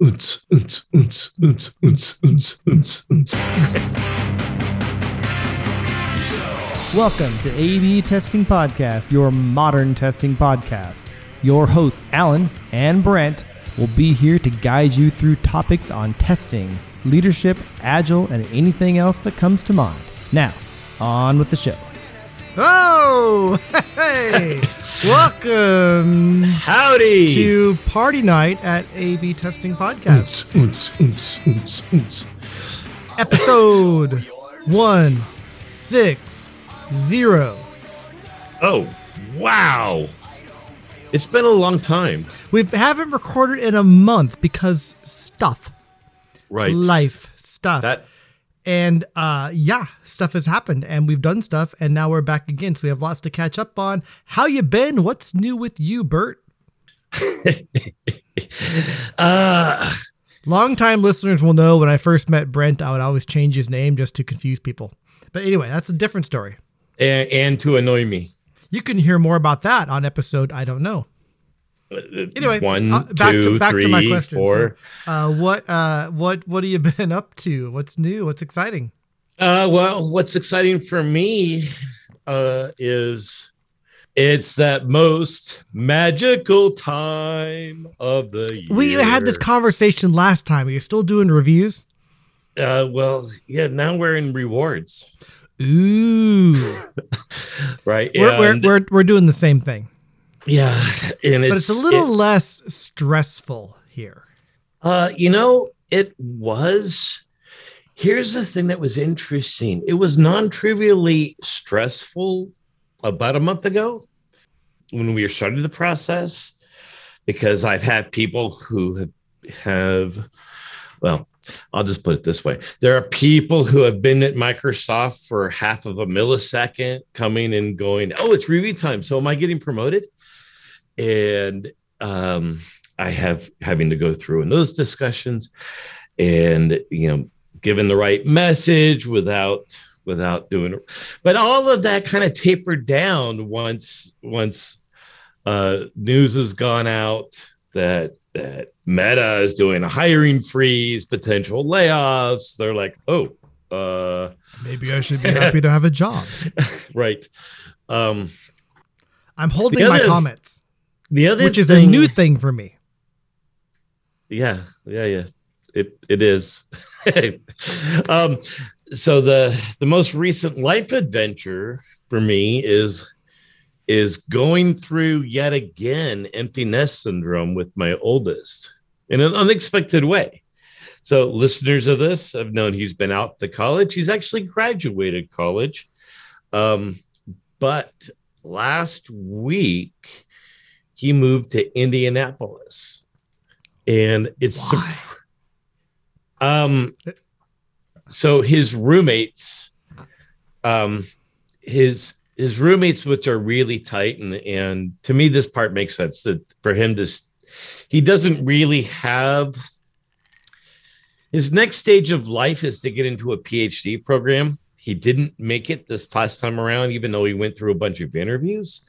Welcome to A/B Testing Podcast, your modern testing podcast. Your hosts, Alan and Brent, will be here to guide you through topics on testing, leadership, agile, and anything else that comes to mind. Now, on with the show. Oh, hey, welcome. Howdy. To party night at A/B Testing Podcast. Episode 160. Oh, wow. It's been a long time. We haven't recorded in a month because stuff. Right. Life stuff. And stuff has happened, and we've done stuff, and now we're back again. So we have lots to catch up on. How you been? What's new with you, Bert? Long-time listeners will know when I first met Brent, I would always change his name just to confuse people. But anyway, that's a different story. And to annoy me. You can hear more about that on episode, I don't know. Anyway, back to my question. What have you been up to? What's new? What's exciting? What's exciting for me is it's that most magical time of the year. We had this conversation last time. Are you still doing reviews? Yeah. Now we're in rewards. Ooh, right. We're doing the same thing. Yeah, and it's a little less stressful here. It was. Here's the thing that was interesting. It was non-trivially stressful about a month ago when we started the process, because I've had people who have well, I'll just put it this way. There are people who have been at Microsoft for half of a millisecond coming and going, oh, it's review time. So am I getting promoted? And I have having to go through in those discussions and, giving the right message without doing it. But all of that kind of tapered down once news has gone out that Meta is doing a hiring freeze, potential layoffs. They're like, oh, maybe I should be happy to have a job. Right. I'm holding my comments. Which is a new thing for me. Yeah. It is. So the most recent life adventure for me is going through yet again empty nest syndrome with my oldest in an unexpected way. So listeners of this, I've known he's been out to college. He's actually graduated college, but last week. He moved to Indianapolis, and it's so his roommates, which are really tight, and to me this part makes sense that for him to he doesn't really have his next stage of life is to get into a PhD program. He didn't make it this last time around, even though he went through a bunch of interviews.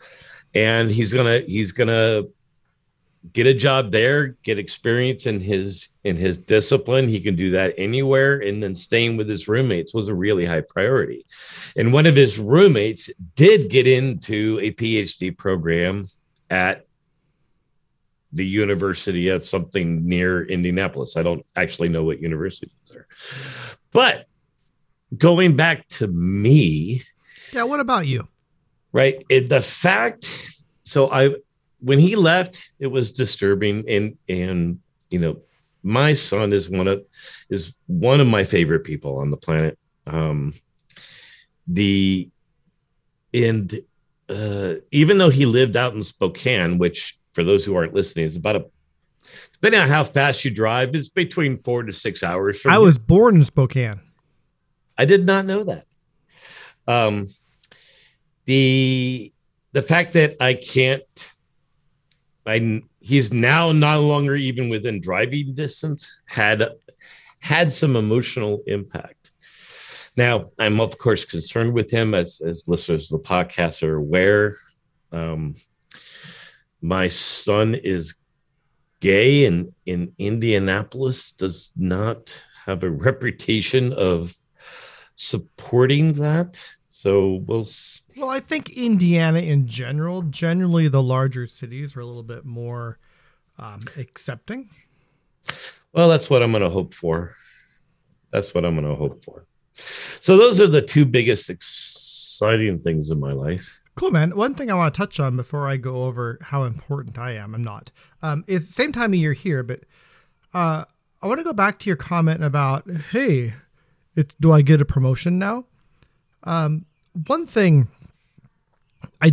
And he's gonna get a job there, get experience in his discipline. He can do that anywhere. And then staying with his roommates was a really high priority. And one of his roommates did get into a PhD program at the University of something near Indianapolis. I don't actually know what universities are. But going back to me. Yeah, what about you? Right. When he left, it was disturbing. And my son is one of my favorite people on the planet. Even though he lived out in Spokane, which for those who aren't listening, is depending on how fast you drive, it's between 4 to 6 hours. I was born in Spokane. I did not know that. The fact that he's now no longer even within driving distance had some emotional impact. Now I'm of course concerned with him as listeners of the podcast are aware. My son is gay in Indianapolis does not have a reputation of supporting that. So well, I think Indiana in general, generally the larger cities are a little bit more accepting. Well, that's what I'm going to hope for. So those are the two biggest exciting things in my life. Cool, man. One thing I want to touch on before I go over how important I am, I'm not. It's the same time of year here, but I want to go back to your comment about, hey, do I get a promotion now? One thing my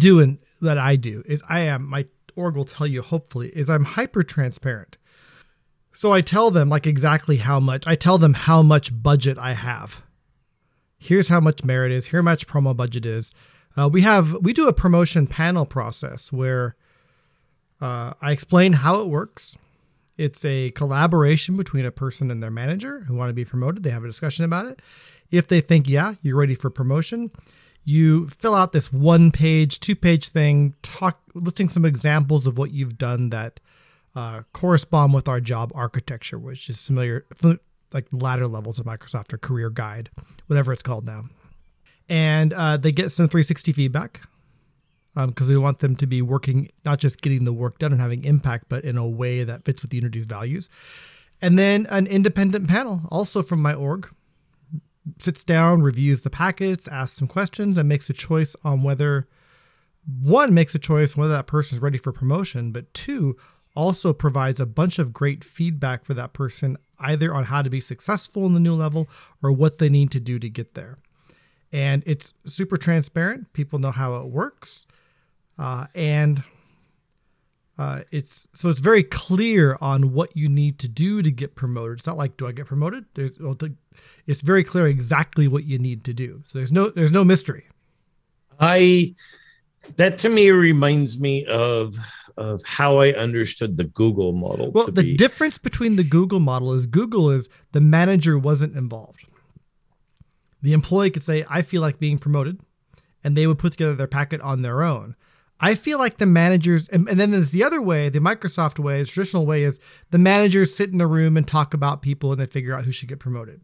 org will tell you, hopefully, is I'm hyper transparent. So I tell them how much budget I have. Here's how much merit is. Here much promo budget is. We do a promotion panel process where I explain how it works. It's a collaboration between a person and their manager who want to be promoted. They have a discussion about it. If they think, yeah, you're ready for promotion, you fill out this 1-page, 2-page thing, listing some examples of what you've done that correspond with our job architecture, which is familiar, like ladder levels of Microsoft or career guide, whatever it's called now. And they get some 360 feedback because we want them to be working, not just getting the work done and having impact, but in a way that fits with Unity's values. And then an independent panel, also from my org, sits down, reviews the packets, asks some questions, and makes a choice on whether that person is ready for promotion, but 2, also provides a bunch of great feedback for that person, either on how to be successful in the new level or what they need to do to get there. And it's super transparent. People know how it works. It's very clear on what you need to do to get promoted. It's not like, do I get promoted? It's very clear exactly what you need to do. So there's no mystery. That to me reminds me of how I understood the Google model. Well, the difference between the Google model is Google is the manager wasn't involved. The employee could say, I feel like being promoted, and they would put together their packet on their own. I feel like the managers, and then there's the other way, the Microsoft way, the traditional way is the managers sit in a room and talk about people and they figure out who should get promoted.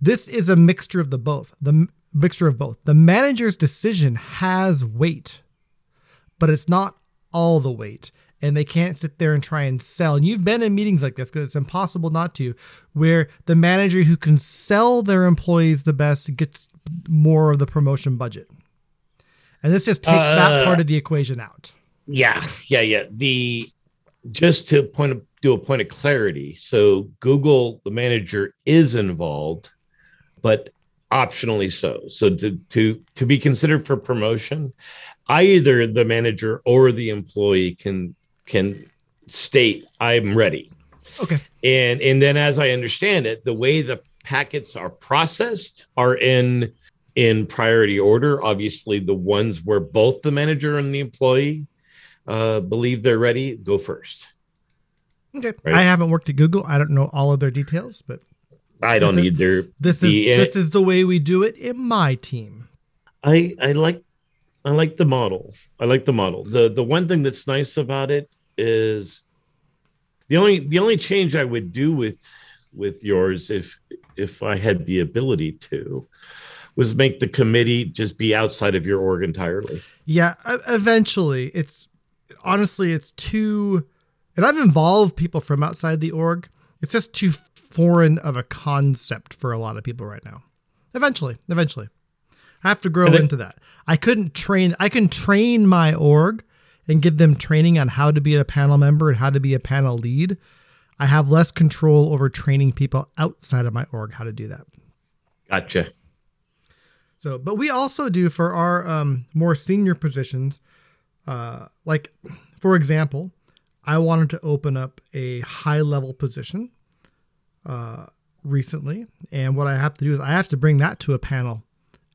This is a mixture of both. The mixture of both. The manager's decision has weight, but it's not all the weight, and they can't sit there and try and sell. And you've been in meetings like this because it's impossible not to, where the manager who can sell their employees the best gets more of the promotion budget. And this just takes that part of the equation out. Yeah. Do a point of clarity. So Google, the manager is involved, but optionally so. So to be considered for promotion, either the manager or the employee can state, I'm ready. Okay. And then as I understand it, the way the packets are processed are in priority order, obviously the ones where both the manager and the employee believe they're ready go first. Okay. Right? I haven't worked at Google. I don't know all of their details, but I don't either. This is the way we do it in my team. I like the model. The one thing that's nice about it is the only change I would do with yours if I had the ability to was make the committee just be outside of your org entirely. Yeah, eventually. It's too, and I've involved people from outside the org. It's just too foreign of a concept for a lot of people right now. Eventually. I have to grow into that. I can train my org and give them training on how to be a panel member and how to be a panel lead. I have less control over training people outside of my org how to do that. Gotcha. So, but we also do for our more senior positions, like, for example, I wanted to open up a high-level position recently, and what I have to do is I have to bring that to a panel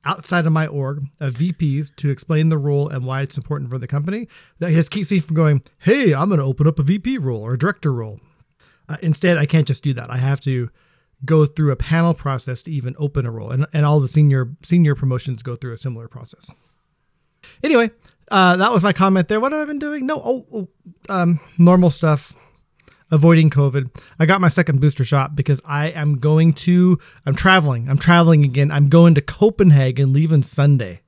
outside of my org of VPs to explain the role and why it's important for the company. That just keeps me from going, hey, I'm going to open up a VP role or a director role. Instead, I can't just do that. I have to go through a panel process to even open a role. And all the senior promotions go through a similar process. Anyway, that was my comment there. What have I been doing? No, normal stuff. avoiding COVID. I got my second booster shot because I'm traveling again. I'm going to Copenhagen, leaving Sunday.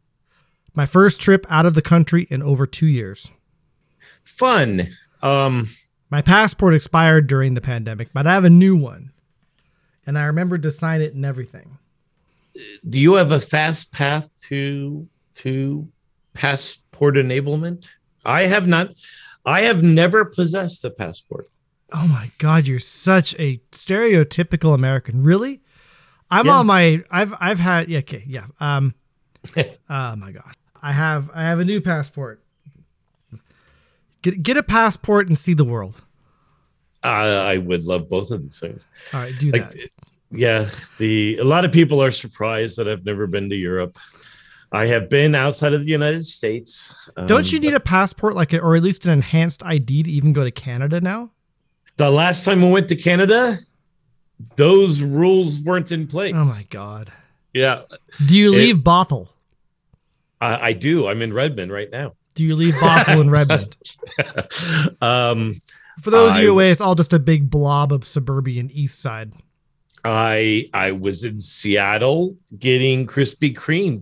My first trip out of the country in over 2 years. Fun. My passport expired during the pandemic, but I have a new one. And I remembered to sign it and everything. Do you have a fast path to passport enablement? I have not. I have never possessed a passport. Oh my God, you're such a stereotypical American. Really? I've had. Oh my God. I have a new passport. Get a passport and see the world. I would love both of these things. All right, do that. Yeah, a lot of people are surprised that I've never been to Europe. I have been outside of the United States. Don't you need a passport, or at least an enhanced ID, to even go to Canada now? The last time I went to Canada, those rules weren't in place. Oh my God! Yeah. Do you leave Bothell? I do. I'm in Redmond right now. Do you leave Bothell in Redmond? For those of you away, it's all just a big blob of suburban East Side. I was in Seattle getting Krispy Kreme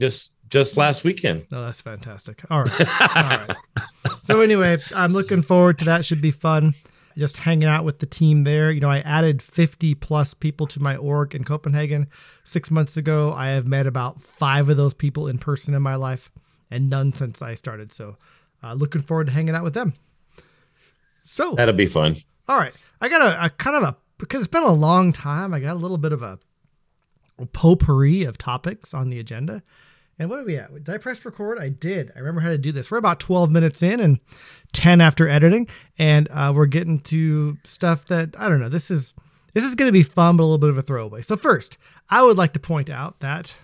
just last weekend. Oh, that's fantastic. All right. So anyway, I'm looking forward to that. Should be fun. Just hanging out with the team there. You know, I added 50 plus people to my org in Copenhagen 6 months ago. I have met about 5 of those people in person in my life and none since I started. So looking forward to hanging out with them. So that'll be fun. All right. I got because it's been a long time, I got a little bit of a potpourri of topics on the agenda. And what are we at? Did I press record? I did. I remember how to do this. We're about 12 minutes in and 10 after editing. And we're getting to stuff that, I don't know, this is going to be fun, but a little bit of a throwaway. So first, I would like to point out that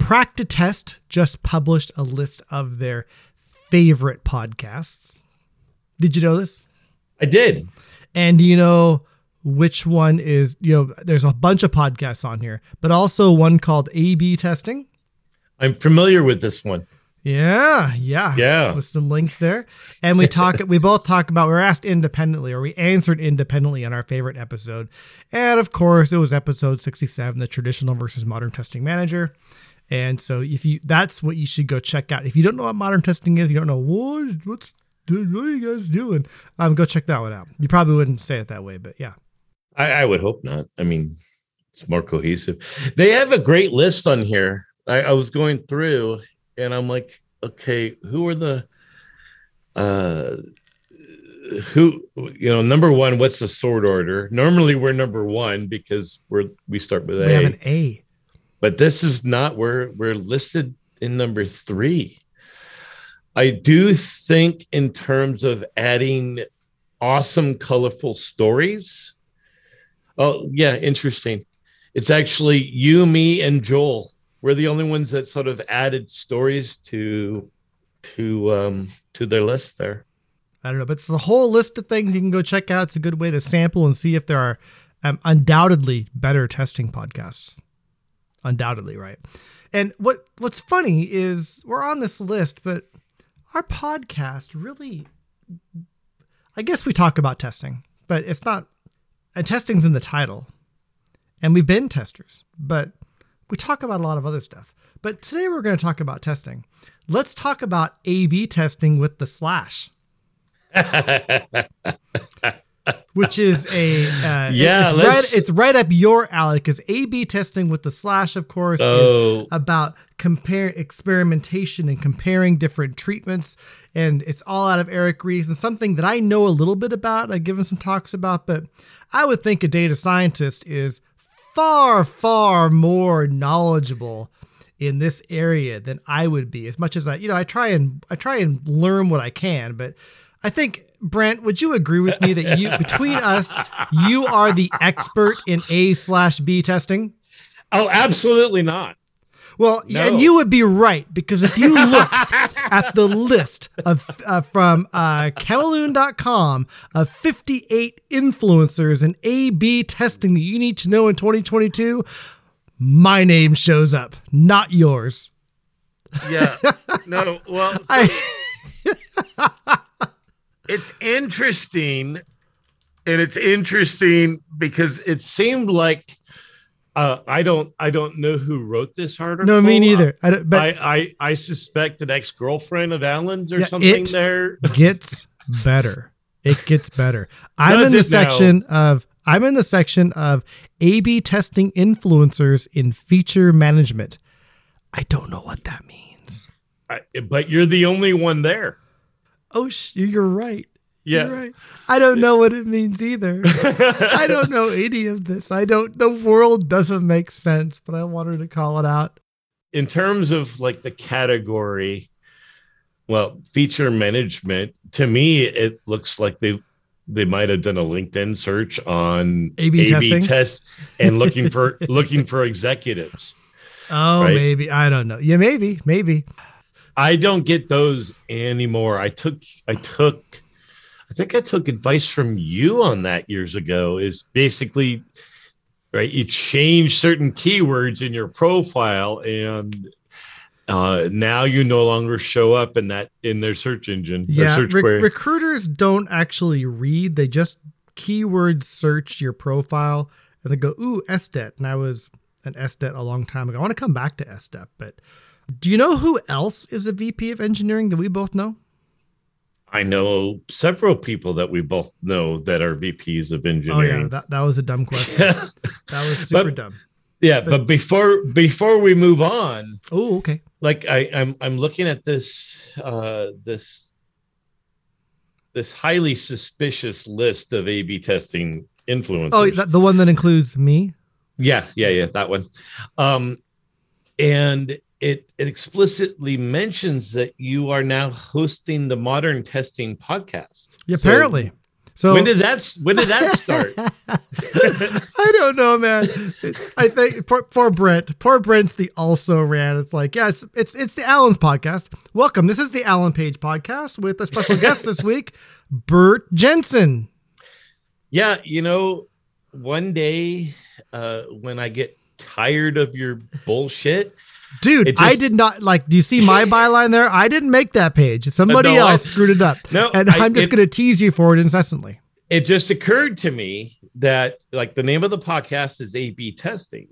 PractiTest just published a list of their favorite podcasts. Did you know this? I did. And you know which one is, there's a bunch of podcasts on here, but also one called A/B Testing. I'm familiar with this one. Yeah. With some links there. And we were asked independently, or we answered independently on our favorite episode. And of course it was episode 67, the traditional versus modern testing manager. And so that's what you should go check out. If you don't know what modern testing is, you don't know what are you guys doing? Go check that one out. You probably wouldn't say it that way, but yeah. I would hope not. I mean, it's more cohesive. They have a great list on here. I was going through and I'm like, okay, who are the, number one, what's the sort order? Normally we're number one because we start with A. We have an A. But this is not, we're listed in number 3. I do think in terms of adding awesome, colorful stories. Oh yeah. Interesting. It's actually you, me, and Joel. We're the only ones that sort of added stories to their list there. I don't know, but it's a whole list of things you can go check out. It's a good way to sample and see if there are undoubtedly better testing podcasts. Undoubtedly, right? And what's funny is we're on this list, but our podcast really, I guess we talk about testing, but it's not, and testing's in the title, and we've been testers, but we talk about a lot of other stuff. But today we're going to talk about testing. Let's talk about A/B testing with the / which is it's right up your alley, because A/B testing with the / of course, is about experimentation and comparing different treatments. And it's all out of Eric Ries, and something that I know a little bit about. I've given some talks about, but I would think a data scientist is far, far more knowledgeable in this area than I would be, as much as I try and learn what I can. But I think, Brent, would you agree with me that between us, you are the expert in A/B testing? Oh, absolutely not. Well, no. And you would be right, because if you look at the list from Cameloon.com of 58 influencers in A/B testing that you need to know in 2022, my name shows up, not yours. Yeah. No. Well, so it's interesting. And it's interesting because it seemed like I don't know who wrote this article. No, me neither. I suspect an ex-girlfriend of Alan's or something. It there gets better. It gets better. I'm in the section of A/B testing influencers in feature management. I don't know what that means. But you're the only one there. Oh, you're right. Yeah. You're right. I don't know what it means either. I don't know any of this. The world doesn't make sense, but I wanted to call it out. In terms of like the category, well, feature management, to me, it looks like they might have done a LinkedIn search on A/B tests and looking for executives. Oh, right? Maybe. I don't know. Yeah, maybe. I don't get those anymore. I think I took advice from you on that years ago, is basically, right, you change certain keywords in your profile and now you no longer show up in their search engine. Yeah, search recruiters don't actually read. They just keyword search your profile and they go, ooh, SDET. And I was an SDET a long time ago. I want to come back to SDET, but do you know who else is a VP of engineering that we both know? I know several people that we both know that are VPs of engineering. Oh yeah, that was a dumb question. That was super dumb. Yeah, but before we move on, oh okay. Like I'm looking at this this highly suspicious list of A/B testing influencers. Oh, the one that includes me. Yeah, that one. And it explicitly mentions that you are now hosting the Modern Testing Podcast. Yeah, apparently. So when did that start? I don't know, man. I think poor Brent. Poor Brent's the also ran. It's like, yeah, it's the Alan's podcast. Welcome. This is the Alan Page podcast with a special guest this week, Bert Jensen. Yeah, you know, one day when I get tired of your bullshit. Dude, I did not do you see my byline there? I didn't make that page. Somebody else screwed it up. No, and I'm just going to tease you for it incessantly. It just occurred to me that like the name of the podcast is A/B testing,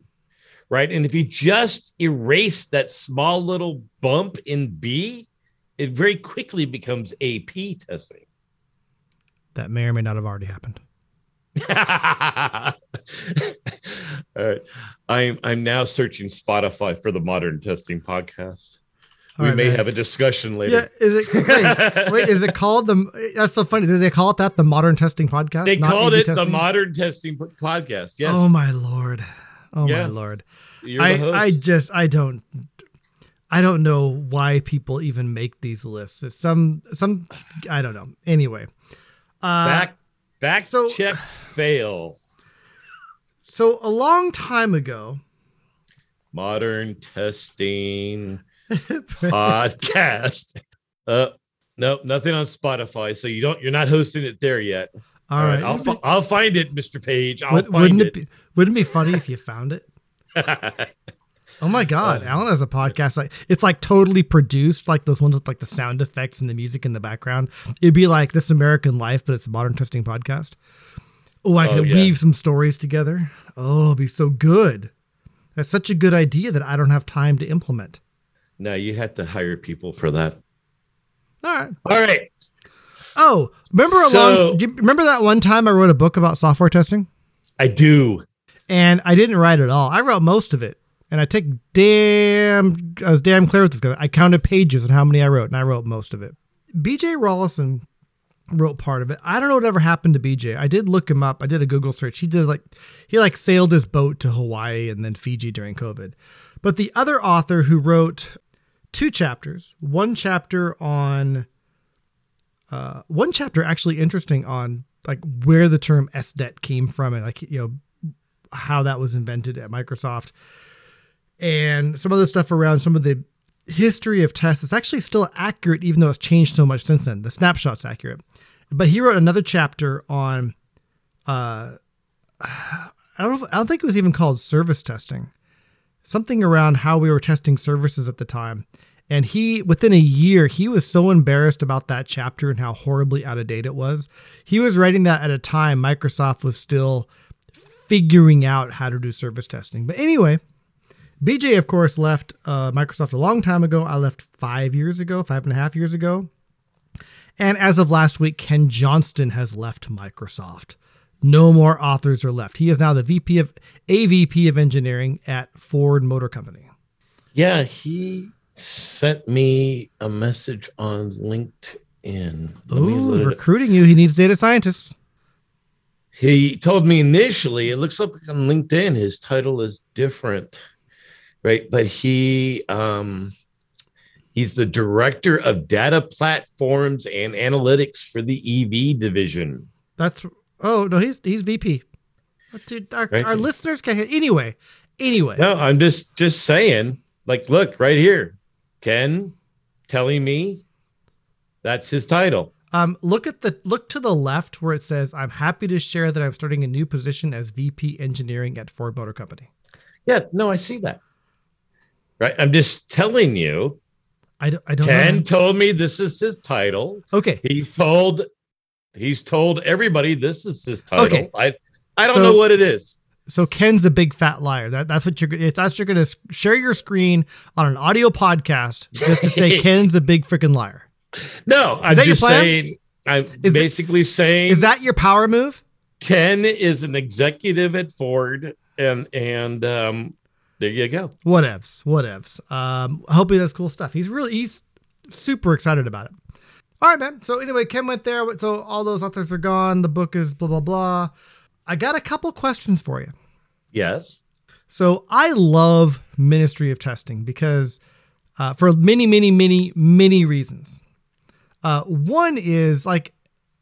right? And if you just erase that small little bump in B, it very quickly becomes AP testing. That may or may not have already happened. All right. I'm now searching Spotify for the Modern Testing Podcast. All we right, may man. Have a discussion later. Yeah, is it wait, is it called the that's so funny. Did they call it that, the Modern Testing Podcast? They called it the Modern Testing Podcast. Yes. Oh my Lord. Oh yes. My Lord. You're the host. I don't know why people even make these lists. It's some I don't know. Anyway. Fact check fail. So a long time ago. Modern Testing Podcast. Nope, nothing on Spotify. So you're not hosting it there yet. All right. I'll find it, Mr. Page. Wouldn't it be, wouldn't it be funny if you found it? Oh my God. Alan has a podcast. Like it's like totally produced, like those ones with like the sound effects and the music in the background. It'd be like This American Life, but it's a Modern Testing Podcast. Oh, I could weave some stories together. Oh, it'd be so good. That's such a good idea that I don't have time to implement. No, you had to hire people for that. All right. Oh, do you remember that one time I wrote a book about software testing? I do. And I didn't write it all. I wrote most of it. And I was damn clear with this guy. I counted pages and how many I wrote, and I wrote most of it. BJ Rolison wrote part of it. I don't know what ever happened to BJ. I did look him up. I did a Google search. He sailed his boat to Hawaii and then Fiji during COVID. But the other author who wrote two chapters, one chapter actually interesting on like where the term SDET came from and like, you know, how that was invented at Microsoft. And some other stuff around some of the history of tests. It's actually still accurate, even though it's changed so much since then. The snapshot's accurate. But he wrote another chapter on, I don't think it was even called service testing. Something around how we were testing services at the time And he, within a year, he was so embarrassed about that chapter and how horribly out of date it was. He was writing that at a time Microsoft was still figuring out how to do service testing. But anyway, BJ, of course, left Microsoft a long time ago. I left 5 years ago, 5.5 years ago. And as of last week, Ken Johnston has left Microsoft. No more authors are left. He is now the AVP of engineering at Ford Motor Company. Yeah, he sent me a message on LinkedIn. Ooh, recruiting you. He needs data scientists. He told me initially, it looks like on LinkedIn, his title is different, right? But he, he's the director of data platforms and analytics for the EV division. That's, oh, no, he's VP. Dude, our listeners can hear. Anyway. No, I'm just saying. Like, look, right here, Ken telling me that's his title. Look to the left where it says, I'm happy to share that I'm starting a new position as VP engineering at Ford Motor Company. Yeah, no, I see that. Right. I'm just telling you. I don't Ken know. Told me this is his title. Okay. He's told everybody this is his title. Okay. I don't know what it is. So Ken's a big fat liar. That's what you're going to share your screen on an audio podcast just to say Ken's a big freaking liar. No, I'm just saying. I'm basically saying. Is that your power move? Ken is an executive at Ford, and there you go. Whatevs. Hopefully that's cool stuff. He's super excited about it. All right, man. So anyway, Ken went there. So all those authors are gone. The book is blah blah blah. I got a couple questions for you. Yes. So I love Ministry of Testing because for many, many, many, many reasons. One is like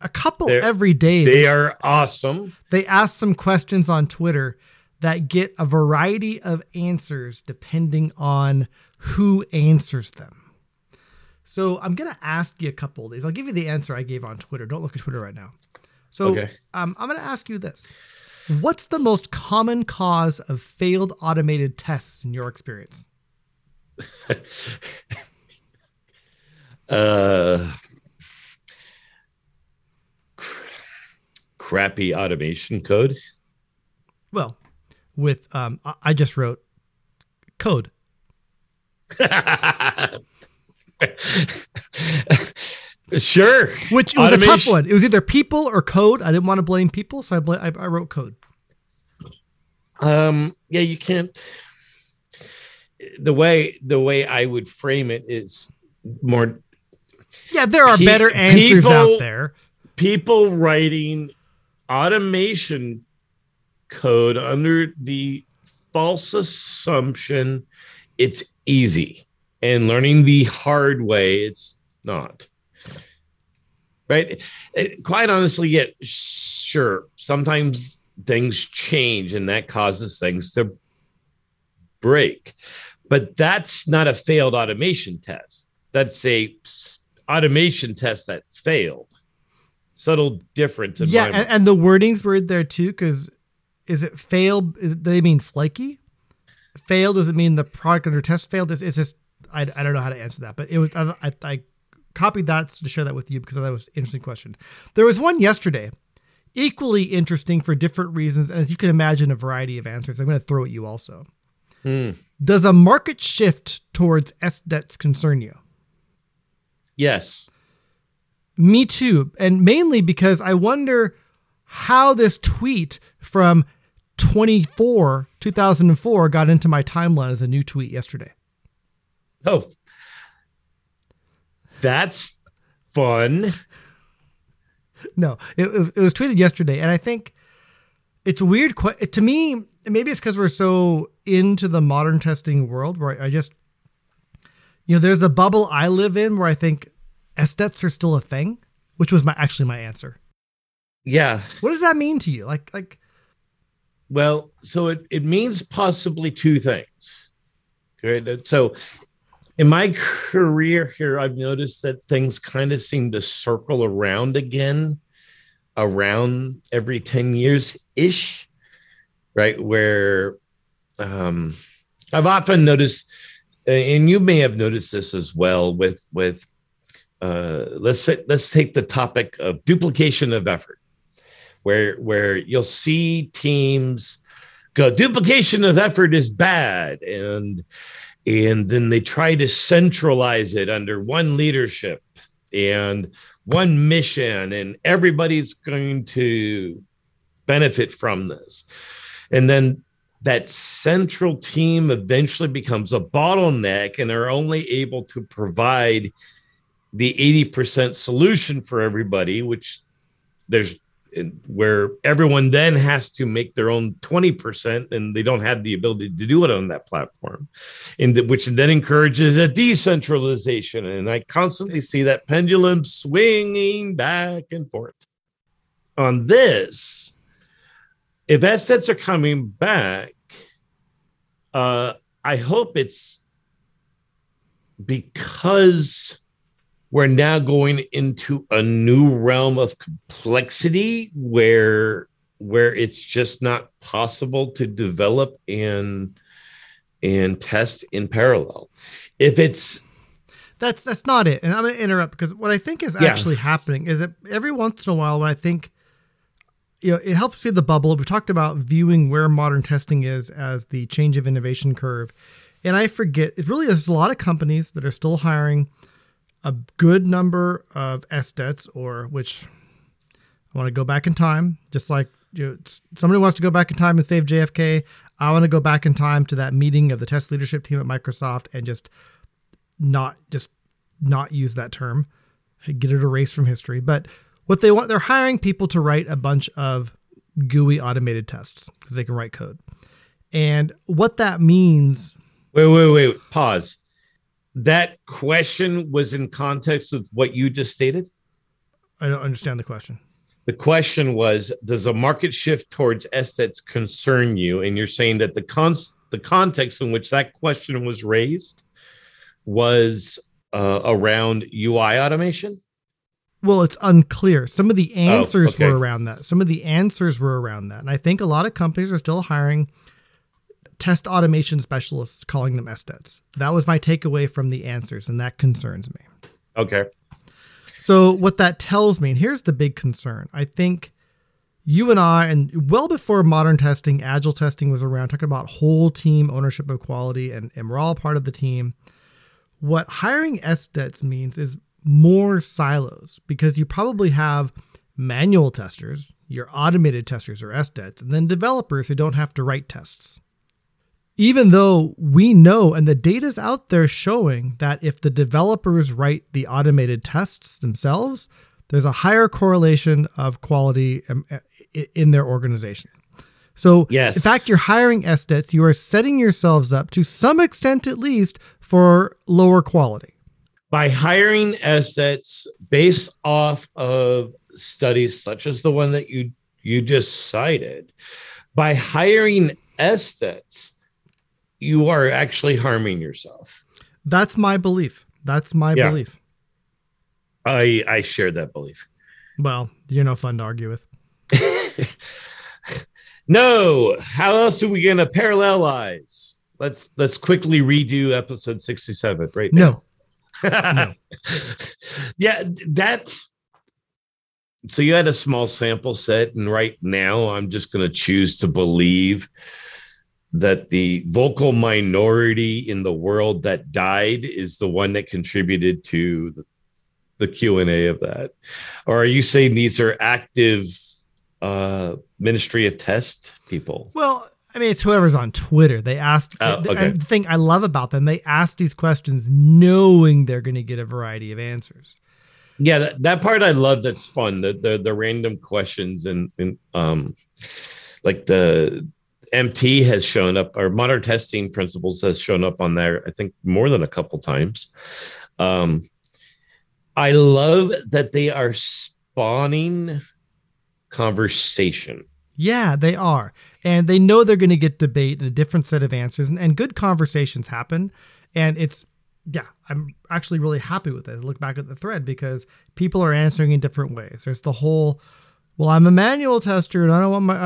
a couple every day. They are awesome. They ask some questions on Twitter that get a variety of answers depending on who answers them. So I'm going to ask you a couple of these. I'll give you the answer I gave on Twitter. Don't look at Twitter right now. So okay. I'm going to ask you this. What's the most common cause of failed automated tests in your experience? Crappy automation code. Well, with I just wrote code. Sure. Which was automation. A tough one. It was either people or code. I didn't want to blame people, so I wrote code. Yeah, you can't. The way I would frame it is more. Yeah, there are better answers out there. People writing automation code under the false assumption it's easy, and learning the hard way it's not. Right. Quite honestly, yeah, sure. Sometimes things change and that causes things to break. But that's not a failed automation test. That's a automation test that failed. Subtle difference. Yeah. And the wording's weird there, too, because is it fail? They mean flaky? Fail doesn't mean the product under test failed. It's just I don't know how to answer that. But it was I copied that to share that with you because I thought it was an interesting question. There was one yesterday, equally interesting for different reasons, and as you can imagine, a variety of answers. I'm going to throw at you also. Does a market shift towards SDETs concern you? Yes. Me too, and mainly because I wonder how this tweet from 2004 got into my timeline as a new tweet yesterday. Oh, that's fun. No, it was tweeted yesterday. And I think it's weird. To me, maybe it's because we're so into the modern testing world where I just, there's a bubble I live in where I think SDETs are still a thing, which was my answer. Yeah. What does that mean to you? Like. Well, so it means possibly two things. Okay. So in my career here, I've noticed that things kind of seem to circle around again, around every 10 years-ish, right? Where I've often noticed and you may have noticed this as well with let's take the topic of duplication of effort, where you'll see teams go, duplication of effort is bad, and then they try to centralize it under one leadership and one mission, and everybody's going to benefit from this. And then that central team eventually becomes a bottleneck, and they're only able to provide the 80% solution for everybody, which there's where everyone then has to make their own 20%, and they don't have the ability to do it on that platform, and which then encourages a decentralization. And I constantly see that pendulum swinging back and forth. On this, if assets are coming back, I hope it's because we're now going into a new realm of complexity where it's just not possible to develop and test in parallel. If it's that's not it. And I'm going to interrupt because what I think is actually happening is that every once in a while, when I think, you know, it helps see the bubble. We've talked about viewing where modern testing is as the change of innovation curve. And I forget, it really is a lot of companies that are still hiring a good number of SDETs, or which I want to go back in time, just like, you know, somebody wants to go back in time and save JFK. I want to go back in time to that meeting of the test leadership team at Microsoft and just not use that term, get it erased from history. But what they want, they're hiring people to write a bunch of GUI automated tests because they can write code. And what that means. Wait, pause. That question was in context with what you just stated? I don't understand the question. The question was, does a market shift towards SDETs concern you? And you're saying that the context in which that question was raised was around UI automation? Well, it's unclear. Some of the answers were around that. And I think a lot of companies are still hiring test automation specialists, calling them SDETs. That was my takeaway from the answers, and that concerns me. Okay. So what that tells me, and here's the big concern. I think you and I, and well before modern testing, agile testing was around, talking about whole team ownership of quality, and we're all part of the team. What hiring SDETs means is more silos, because you probably have manual testers, your automated testers are SDETs, and then developers who don't have to write tests. Even though we know, and the data's out there showing, that if the developers write the automated tests themselves, there's a higher correlation of quality in their organization. So in fact, you're hiring SDETs, you are setting yourselves up to some extent, at least, for lower quality. By hiring SDETs based off of studies such as the one that you just cited, by hiring SDETs, you are actually harming yourself. That's my belief. Belief. I share that belief. Well, you're no fun to argue with. No. How else are we going to parallelize? Let's quickly redo episode 67 right now. No. Yeah, that. So you had a small sample set, and right now I'm just going to choose to believe that the vocal minority in the world that died is the one that contributed to the Q&A of that. Or are you saying these are active Ministry of Test people? Well, I mean, it's whoever's on Twitter. They asked, the thing I love about them, they asked these questions knowing they're going to get a variety of answers. Yeah, that part I love. That's fun. The random questions and like the MT has shown up, or modern testing principles has shown up on there, I think, more than a couple times. I love that they are spawning conversation. Yeah, they are. And they know they're going to get debate and a different set of answers, and good conversations happen. And it's, I'm actually really happy with it. I look back at the thread because people are answering in different ways. There's the whole, well, I'm a manual tester and I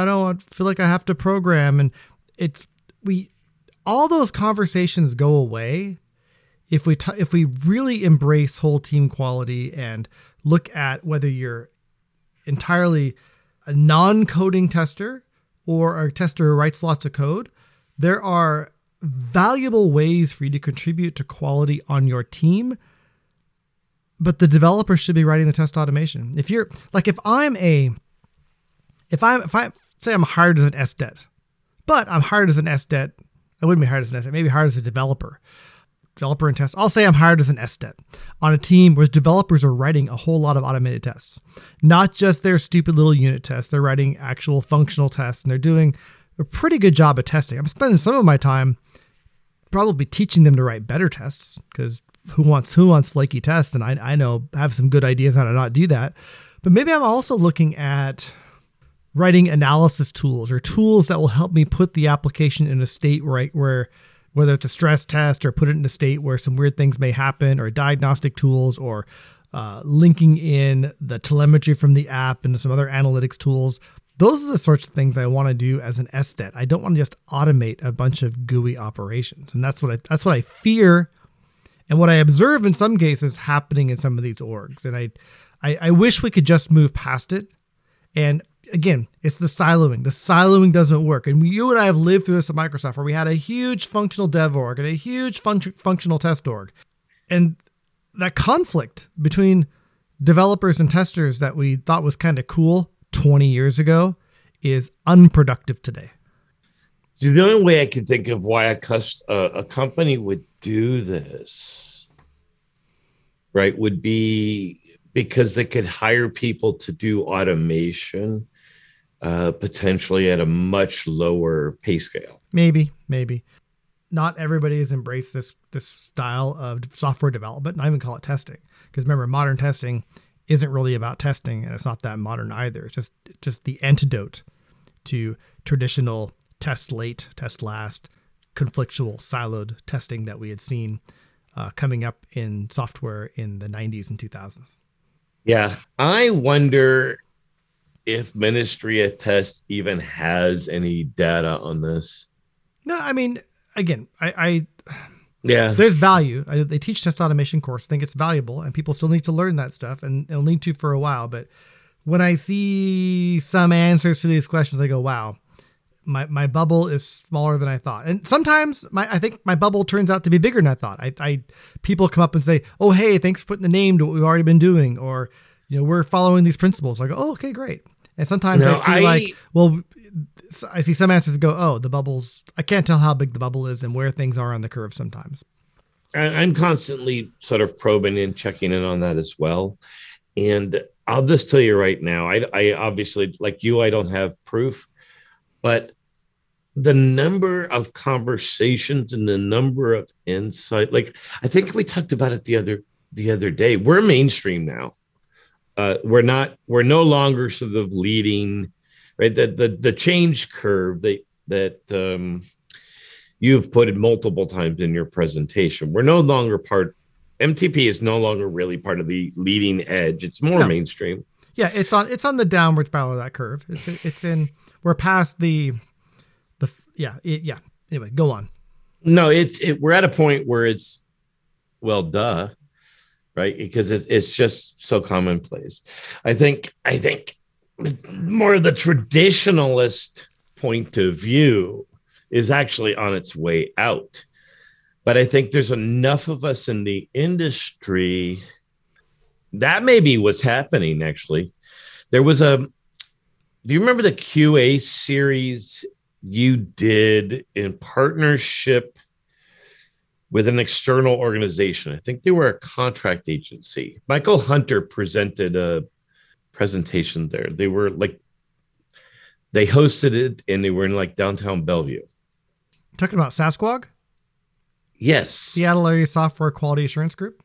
don't feel like I have to program. And all those conversations go away if we really embrace whole team quality and look at whether you're entirely a non-coding tester or a tester who writes lots of code, there are valuable ways for you to contribute to quality on your team, but the developer should be writing the test automation. If you're like, if I say I'm hired as an SDET, but I'm hired as an SDET, I wouldn't be hired as an SDET, maybe hired as a developer and test. I'll say I'm hired as an SDET on a team where developers are writing a whole lot of automated tests, not just their stupid little unit tests. They're writing actual functional tests and they're doing a pretty good job of testing. I'm spending some of my time probably teaching them to write better tests, because who wants flaky tests? And I know I have some good ideas how to not do that. But maybe I'm also looking at writing analysis tools or tools that will help me put the application in a state where whether it's a stress test or put it in a state where some weird things may happen, or diagnostic tools, or linking in the telemetry from the app and some other analytics tools. Those are the sorts of things I want to do as an SDET. I don't want to just automate a bunch of GUI operations. And that's what I fear and what I observe in some cases happening in some of these orgs. And I wish we could just move past it. And again, it's the siloing. The siloing doesn't work. And you and I have lived through this at Microsoft, where we had a huge functional dev org and a huge functional test org. And that conflict between developers and testers that we thought was kind of cool 20 years ago is unproductive today. See, the only way I can think of why a company would do this, right, would be because they could hire people to do automation potentially at a much lower pay scale. Maybe. Not everybody has embraced this style of software development, and I even call it testing. Because remember, modern testing isn't really about testing, and it's not that modern either. It's just the antidote to traditional test late, test last, conflictual, siloed testing that we had seen coming up in software in the 90s and 2000s. Yeah. I wonder if Ministry of Test even has any data on this. No, I mean, again, yeah, there's value. They teach test automation course. I think it's valuable, and people still need to learn that stuff, and they'll need to for a while. But when I see some answers to these questions, I go, wow, my bubble is smaller than I thought. And sometimes I think my bubble turns out to be bigger than I thought. People come up and say, oh, hey, thanks for putting the name to what we've already been doing, or, you know, we're following these principles. I go, oh, okay, great. And sometimes I see some answers go, oh, the bubbles, I can't tell how big the bubble is and where things are on the curve sometimes. I'm constantly sort of probing and checking in on that as well. And I'll just tell you right now, I obviously, like you, I don't have proof, but the number of conversations and the number of insight, like I think we talked about it the other day, we're mainstream now. We're no longer sort of leading, right? The change curve that you've put in multiple times in your presentation. We're no longer MTP is no longer really part of the leading edge. It's more mainstream. Yeah, it's on the downward spiral of that curve. It's in we're past the. Anyway, go on. No, we're at a point where it's, well, duh. Right, because it's just so commonplace. I think more of the traditionalist point of view is actually on its way out. But I think there's enough of us in the industry that may be what's happening. Actually, there was do you remember the QA series you did in partnership with an external organization? I think they were a contract agency. Michael Hunter presented a presentation there. They were like, they hosted it and they were in like downtown Bellevue. Talking about Sasquag? Yes. Seattle Area Software Quality Assurance Group?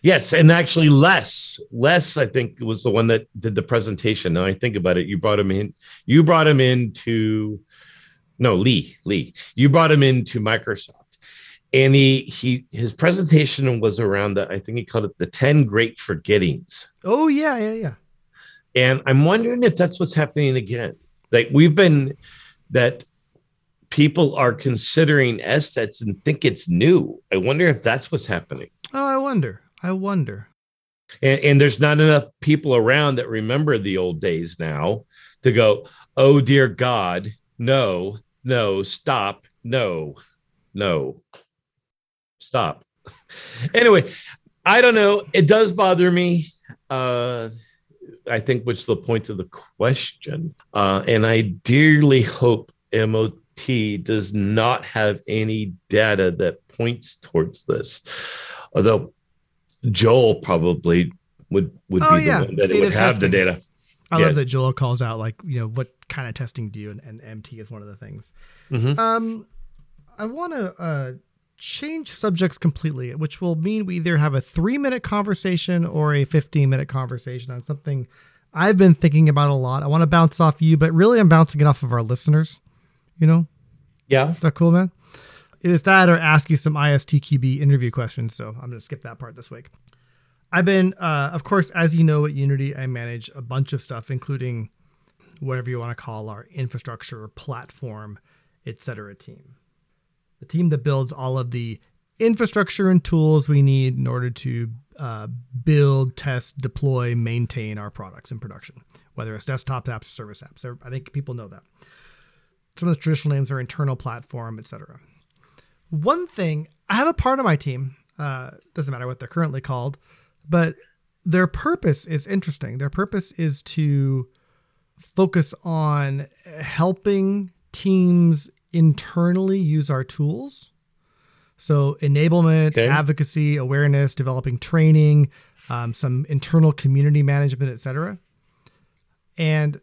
Yes. And actually Les, I think, was the one that did the presentation. Now I think about it. Lee. You brought him into Microsoft. And his presentation was around, I think he called it the 10 Great Forgettings. Oh, yeah. And I'm wondering if that's what's happening again. Like we've been, that people are considering assets and think it's new. I wonder if that's what's happening. Oh, I wonder. And there's not enough people around that remember the old days now to go, oh, dear God, no, stop, no, stop. Anyway, I don't know. It does bother me, I think, which is the point of the question. And I dearly hope MOT does not have any data that points towards this, although Joel probably would be the one that it would have testing. The data. I love that Joel calls out, like, you know, what kind of testing do you, and MT is one of the things. Mm-hmm. I want to change subjects completely, which will mean we either have a 3-minute conversation or a 15-minute conversation on something I've been thinking about a lot. I want to bounce off you, but really I'm bouncing it off of our listeners, you know? Yeah. Is that cool, man? It is that, or ask you some ISTQB interview questions. So I'm going to skip that part this week. I've been, of course, as you know, at Unity, I manage a bunch of stuff, including whatever you want to call our infrastructure, platform, etc. team. The team that builds all of the infrastructure and tools we need in order to build, test, deploy, maintain our products in production, whether it's desktop apps, service apps. I think people know that. Some of the traditional names are internal platform, etc. One thing, I have a part of my team, doesn't matter what they're currently called, but their purpose is interesting. Their purpose is to focus on helping teams internally use our tools. So enablement, advocacy, awareness, developing training, some internal community management, etc. And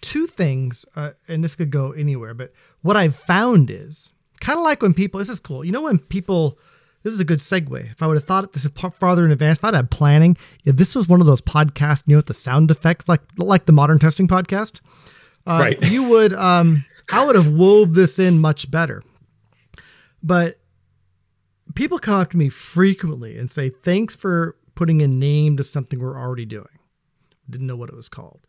two things, and this could go anywhere, but what I've found is, kind of like when people, this is cool. You know, when people, this is a good segue. If I would have thought this farther in advance, if I'd had planning, if this was one of those podcasts, you know, with the sound effects, like the Modern Testing Podcast, right. You would, I would have wove this in much better. But people come up to me frequently and say, thanks for putting a name to something we're already doing. Didn't know what it was called.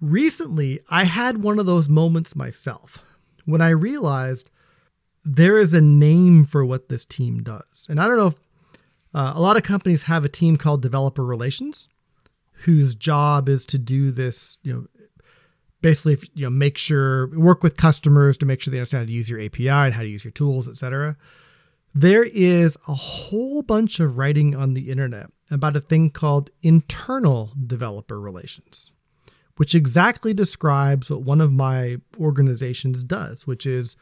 Recently, I had one of those moments myself when I realized there is a name for what this team does. And I don't know if a lot of companies have a team called developer relations whose job is to do this, you know, basically, you know, make sure work with customers to make sure they understand how to use your API and how to use your tools, etc. There is a whole bunch of writing on the internet about a thing called internal developer relations, which exactly describes what one of my organizations does, which is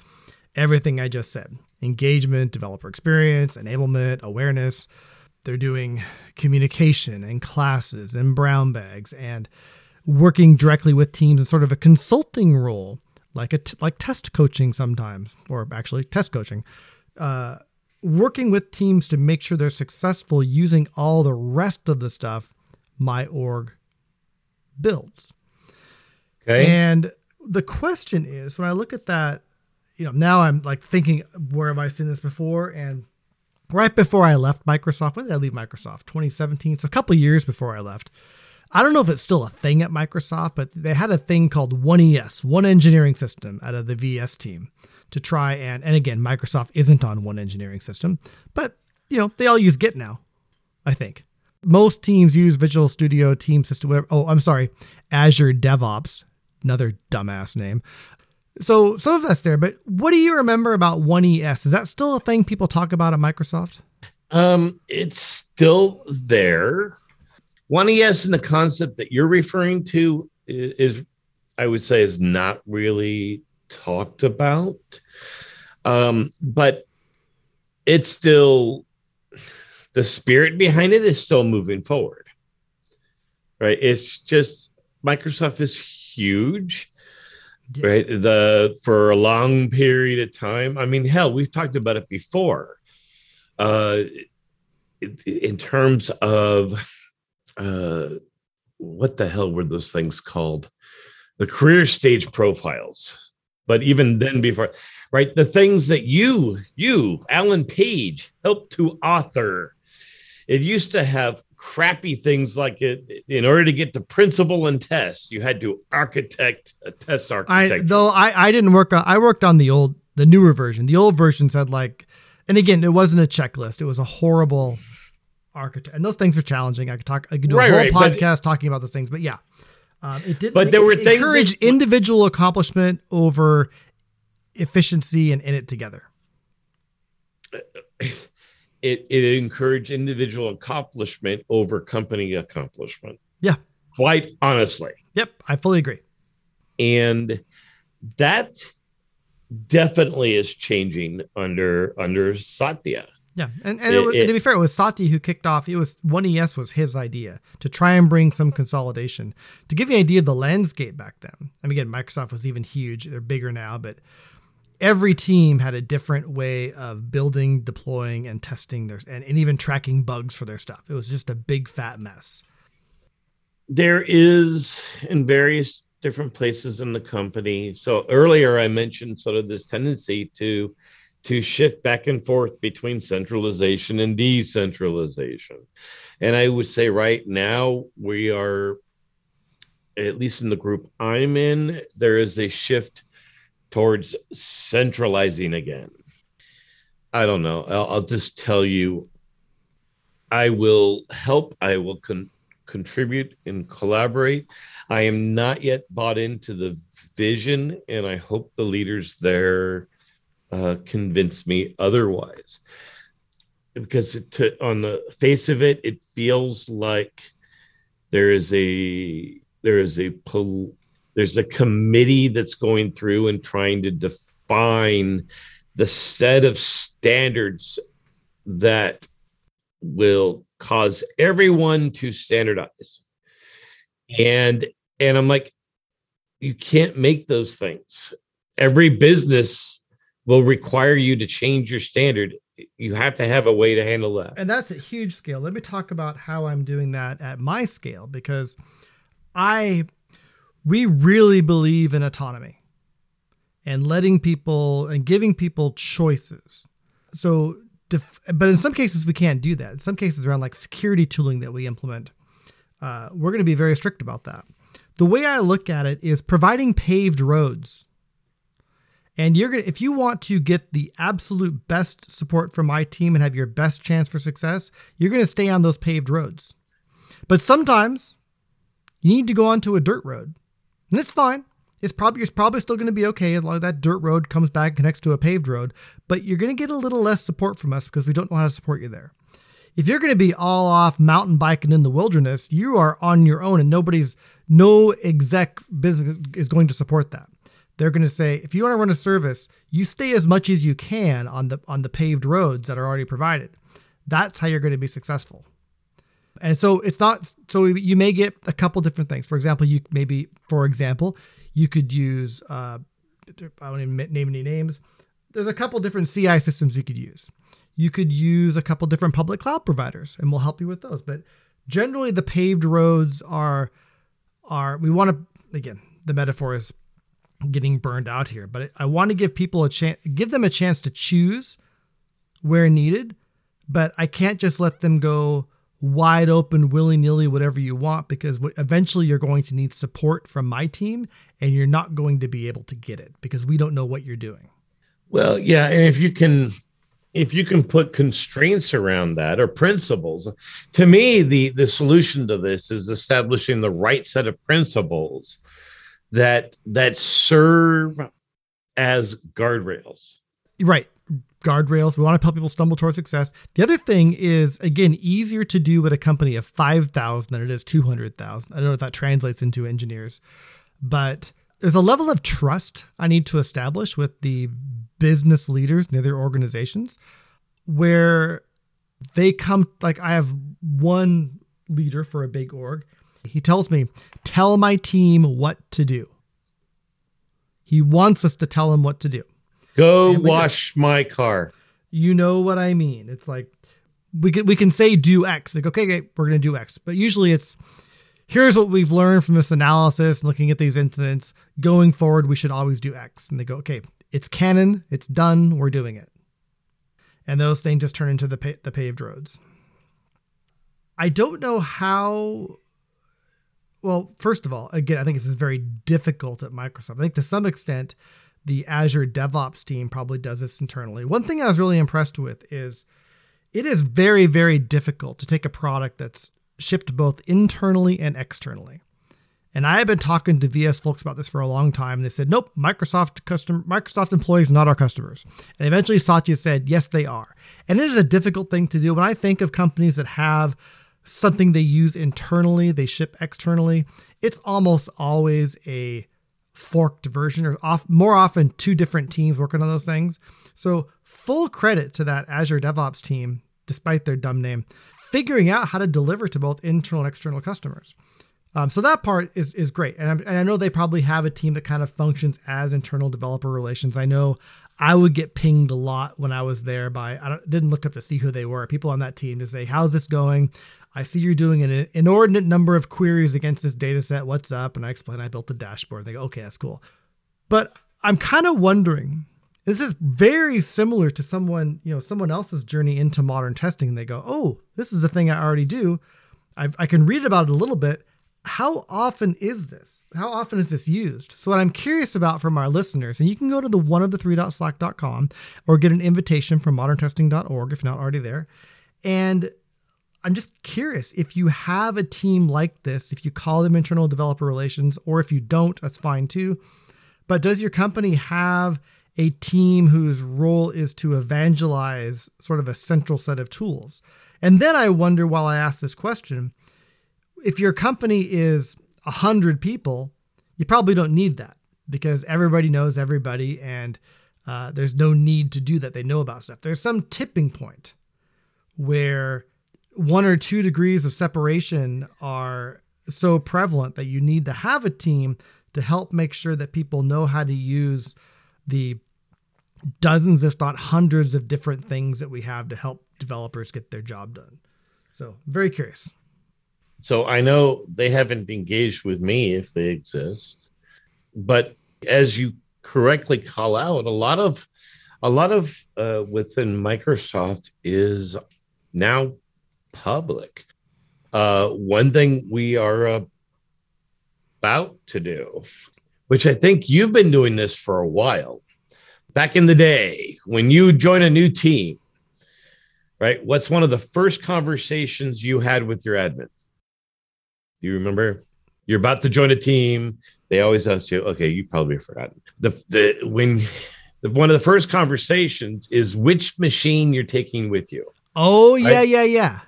everything I just said: engagement, developer experience, enablement, awareness. They're doing communication and classes and brown bags and working directly with teams in sort of a consulting role, like test coaching sometimes, or actually test coaching, working with teams to make sure they're successful using all the rest of the stuff my org builds. Okay. And the question is, when I look at that, you know, now I'm like thinking, where have I seen this before? And right before I left Microsoft, when did I leave Microsoft? 2017. So a couple of years before I left. I don't know if it's still a thing at Microsoft, but they had a thing called One ES, One Engineering System, out of the VS team to try and again, Microsoft isn't on One Engineering System, but you know, they all use Git now, I think. Most teams use Visual Studio, Team System, whatever. Oh, I'm sorry. Azure DevOps, another dumbass name. So some of that's there, but what do you remember about One ES? Is that still a thing people talk about at Microsoft? It's still there. One ES and the concept that you're referring to is, I would say, is not really talked about, but it's still, the spirit behind it is still moving forward, right? It's just Microsoft is huge. Yeah. Right. For a long period of time. I mean, hell, we've talked about it before. In terms of what the hell were those things called? The career stage profiles. But even then, before, right? The things that you, Alan Page, helped to author. It used to have crappy things like it. In order to get to principal and test, you had to architect a test architecture. I worked on the old the newer version. The old versions had like, and again, it wasn't a checklist. It was a horrible architecture. And those things are challenging. I could do a whole podcast talking about those things, but yeah. It encouraged individual accomplishment over efficiency and in it together. It encouraged individual accomplishment over company accomplishment. Yeah. Quite honestly. Yep. I fully agree. And that definitely is changing under Satya. Yeah. And to be fair, it was Satya who kicked off. It was One ES was his idea to try and bring some consolidation to give you an idea of the landscape back then. I mean, again, Microsoft was even huge. They're bigger now, but every team had a different way of building, deploying, and testing their, and even tracking bugs for their stuff. It was just a big fat mess. There is in various different places in the company. So earlier I mentioned sort of this tendency to shift back and forth between centralization and decentralization. And I would say right now we are, at least in the group I'm in, there is a shift towards centralizing again. I don't know. I'll just tell you, I will help. I will contribute and collaborate. I am not yet bought into the vision, and I hope the leaders there convince me otherwise. Because on the face of it, it feels like there's a committee that's going through and trying to define the set of standards that will cause everyone to standardize. And I'm like, you can't make those things. Every business will require you to change your standard. You have to have a way to handle that. And that's a huge scale. Let me talk about how I'm doing that at my scale, because we really believe in autonomy and letting people and giving people choices. So, but in some cases we can't do that. In some cases around like security tooling that we implement, we're going to be very strict about that. The way I look at it is providing paved roads. And if you want to get the absolute best support from my team and have your best chance for success, you're going to stay on those paved roads. But sometimes you need to go onto a dirt road. And it's fine. It's probably still going to be okay as long as that dirt road comes back and connects to a paved road. But you're going to get a little less support from us because we don't know how to support you there. If you're going to be all off mountain biking in the wilderness, you are on your own, and no exec business is going to support that. They're going to say, if you want to run a service, you stay as much as you can on the paved roads that are already provided. That's how you're going to be successful. And so you may get a couple different things. For example, you could use, I won't even name any names. There's a couple different CI systems you could use. You could use a couple different public cloud providers, and we'll help you with those. But generally the paved roads are we want to, again, the metaphor is getting burned out here, but I want to give people a chance to choose where needed, but I can't just let them go wide open, willy-nilly, whatever you want, because eventually you're going to need support from my team and you're not going to be able to get it because we don't know what you're doing. Well, yeah. And if you can put constraints around that or principles, to me, the solution to this is establishing the right set of principles that serve as guardrails. Right. Guardrails. We want to help people stumble towards success. The other thing is, again, easier to do with a company of 5,000 than it is 200,000. I don't know if that translates into engineers, but there's a level of trust I need to establish with the business leaders and the other organizations where they come, like I have one leader for a big org. He tells me, tell my team what to do. He wants us to tell him what to do. Go wash my car. You know what I mean? It's like we can say do X. Like, okay, we're going to do X. But usually it's here's what we've learned from this analysis, looking at these incidents. Going forward, we should always do X. And they go, okay, it's canon. It's done. We're doing it. And those things just turn into the paved roads. I don't know how. Well, first of all, again, I think this is very difficult at Microsoft. I think to some extent, the Azure DevOps team probably does this internally. One thing I was really impressed with is it is very, very difficult to take a product that's shipped both internally and externally. And I have been talking to VS folks about this for a long time. And they said, nope, Microsoft employees, not our customers. And eventually Satya said, yes, they are. And it is a difficult thing to do. When I think of companies that have something they use internally, they ship externally, it's almost always a forked version or more often two different teams working on those things. So full credit to that Azure DevOps team, despite their dumb name, figuring out how to deliver to both internal and external customers. So that part is great. And I know they probably have a team that kind of functions as internal developer relations. I know I would get pinged a lot when I was there by, I didn't look up to see who they were, people on that team to say, how's this going? I see you're doing an inordinate number of queries against this data set. What's up? And I explain, I built a dashboard. They go, okay, that's cool. But I'm kind of wondering, this is very similar to someone else's journey into modern testing. They go, oh, this is a thing I already do. I can read about it a little bit. How often is this? How often is this used? So what I'm curious about from our listeners, and you can go to the oneofthe3.slack.com or get an invitation from moderntesting.org if not already there. And I'm just curious if you have a team like this, if you call them internal developer relations, or if you don't, that's fine too. But does your company have a team whose role is to evangelize sort of a central set of tools? And then I wonder, while I ask this question, if your company is 100 people, you probably don't need that because everybody knows everybody and there's no need to do that. They know about stuff. There's some tipping point where 1 or 2 degrees of separation are so prevalent that you need to have a team to help make sure that people know how to use the dozens, if not hundreds, of different things that we have to help developers get their job done. So very curious. So I know they haven't engaged with me if they exist, but as you correctly call out, a lot of within Microsoft is now public. One thing we are about to do, which I think you've been doing this for a while, back in the day when you join a new team, right? What's one of the first conversations you had with your admin? Do you remember? You're about to join a team. They always ask you, okay, you probably forgot. One of the first conversations is which machine you're taking with you. Oh, right? Yeah.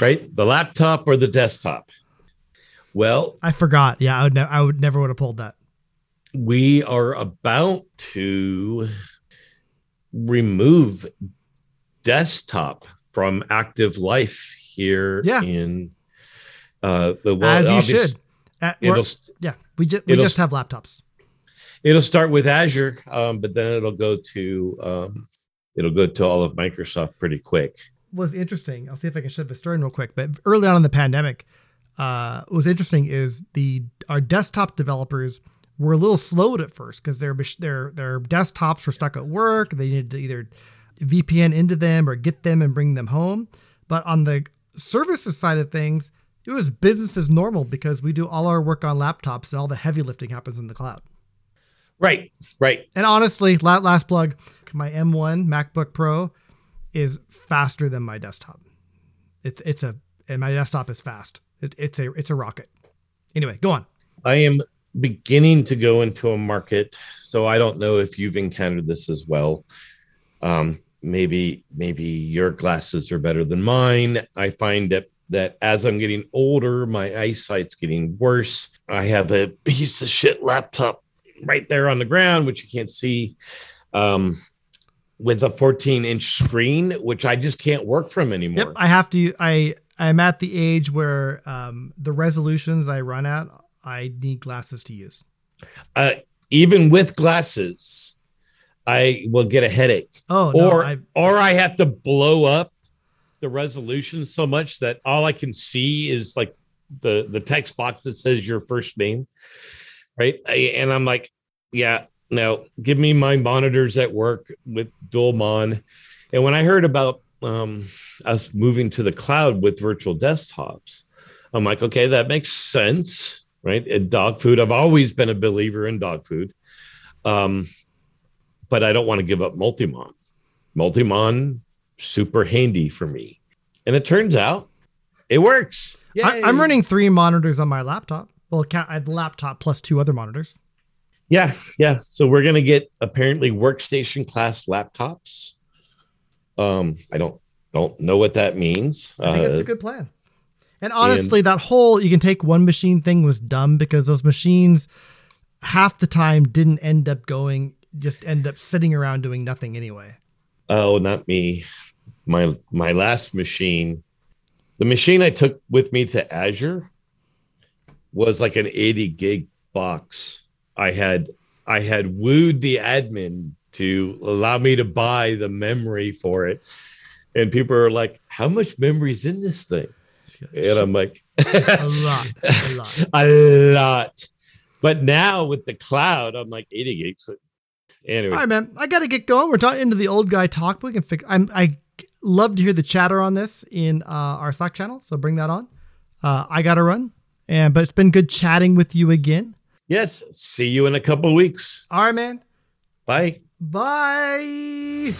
Right? The laptop or the desktop? Well, I forgot. Yeah, I would never would have pulled that. We are about to remove desktop from active life here in as you should. We just have laptops. It'll start with Azure, but then it'll go to all of Microsoft pretty quick. Was interesting. I'll see if I can shed this story real quick. But early on in the pandemic, what was interesting is our desktop developers were a little slowed at first because their desktops were stuck at work. They needed to either VPN into them or get them and bring them home. But on the services side of things, it was business as normal because we do all our work on laptops and all the heavy lifting happens in the cloud. Right. And honestly, last plug, my M1 MacBook Pro is faster than my desktop. And my desktop is fast. It's a rocket. Anyway, go on. I am beginning to go into a market. So I don't know if you've encountered this as well. Maybe your glasses are better than mine. I find that as I'm getting older, my eyesight's getting worse. I have a piece of shit laptop right there on the ground, which you can't see, with a 14-inch screen, which I just can't work from anymore. Yep, I have to. I'm at the age where the resolutions I run at, I need glasses to use. Even with glasses, I will get a headache. Oh, no, or I have to blow up the resolution so much that all I can see is like the text box that says your first name, right? And I'm like, yeah, no, give me my monitors at work with dual mon. And when I heard about us moving to the cloud with virtual desktops, I'm like, okay, that makes sense, right? And dog food. I've always been a believer in dog food. but I don't want to give up Multimon. Multimon, super handy for me. And it turns out it works. I'm running 3 monitors on my laptop. Well, I have laptop plus 2 other monitors. Yeah. So we're going to get apparently workstation class laptops. I don't know what that means. I think it's a good plan. And honestly, that whole you can take one machine thing was dumb because those machines half the time didn't end up going, just end up sitting around doing nothing anyway. Oh, not me. My last machine, the machine I took with me to Azure was like an 80 gig box. I had wooed the admin to allow me to buy the memory for it. And people are like, how much memory is in this thing? And I'm like, a lot. But now with the cloud, I'm like 80 gigs. Anyway. All right, man. I got to get going. We're talking into the old guy talk. We can fix. I love to hear the chatter on this in our Slack channel. So bring that on. I got to run. But it's been good chatting with you again. Yes. See you in a couple of weeks. All right, man. Bye. Bye.